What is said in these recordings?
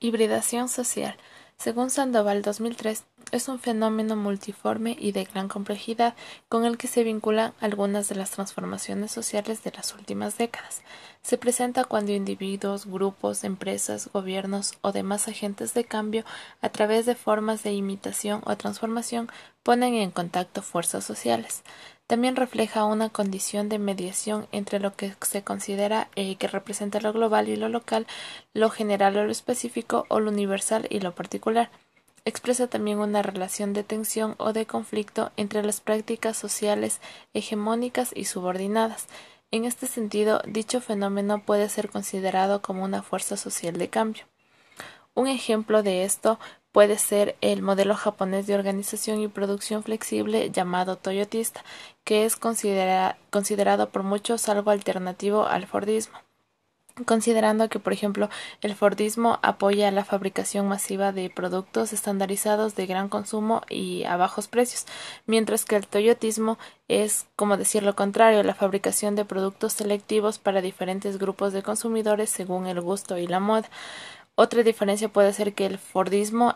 Hibridación social, según Sandoval 2003, es un fenómeno multiforme y de gran complejidad con el que se vinculan algunas de las transformaciones sociales de las últimas décadas. Se presenta cuando individuos, grupos, empresas, gobiernos o demás agentes de cambio, a través de formas de imitación o transformación, ponen en contacto fuerzas sociales. También refleja una condición de mediación entre lo que se considera que representa lo global y lo local, lo general o lo específico, o lo universal y lo particular. Expresa también una relación de tensión o de conflicto entre las prácticas sociales hegemónicas y subordinadas. En este sentido, dicho fenómeno puede ser considerado como una fuerza social de cambio. Un ejemplo de esto puede ser el modelo japonés de organización y producción flexible llamado toyotista, que es considerado por muchos algo alternativo al fordismo, considerando que, por ejemplo, el fordismo apoya la fabricación masiva de productos estandarizados de gran consumo y a bajos precios, mientras que el toyotismo es, como decir lo contrario, la fabricación de productos selectivos para diferentes grupos de consumidores según el gusto y la moda. Otra diferencia puede ser que el fordismo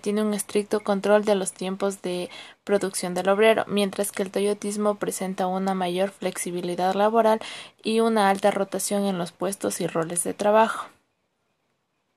tiene un estricto control de los tiempos de producción del obrero, mientras que el toyotismo presenta una mayor flexibilidad laboral y una alta rotación en los puestos y roles de trabajo.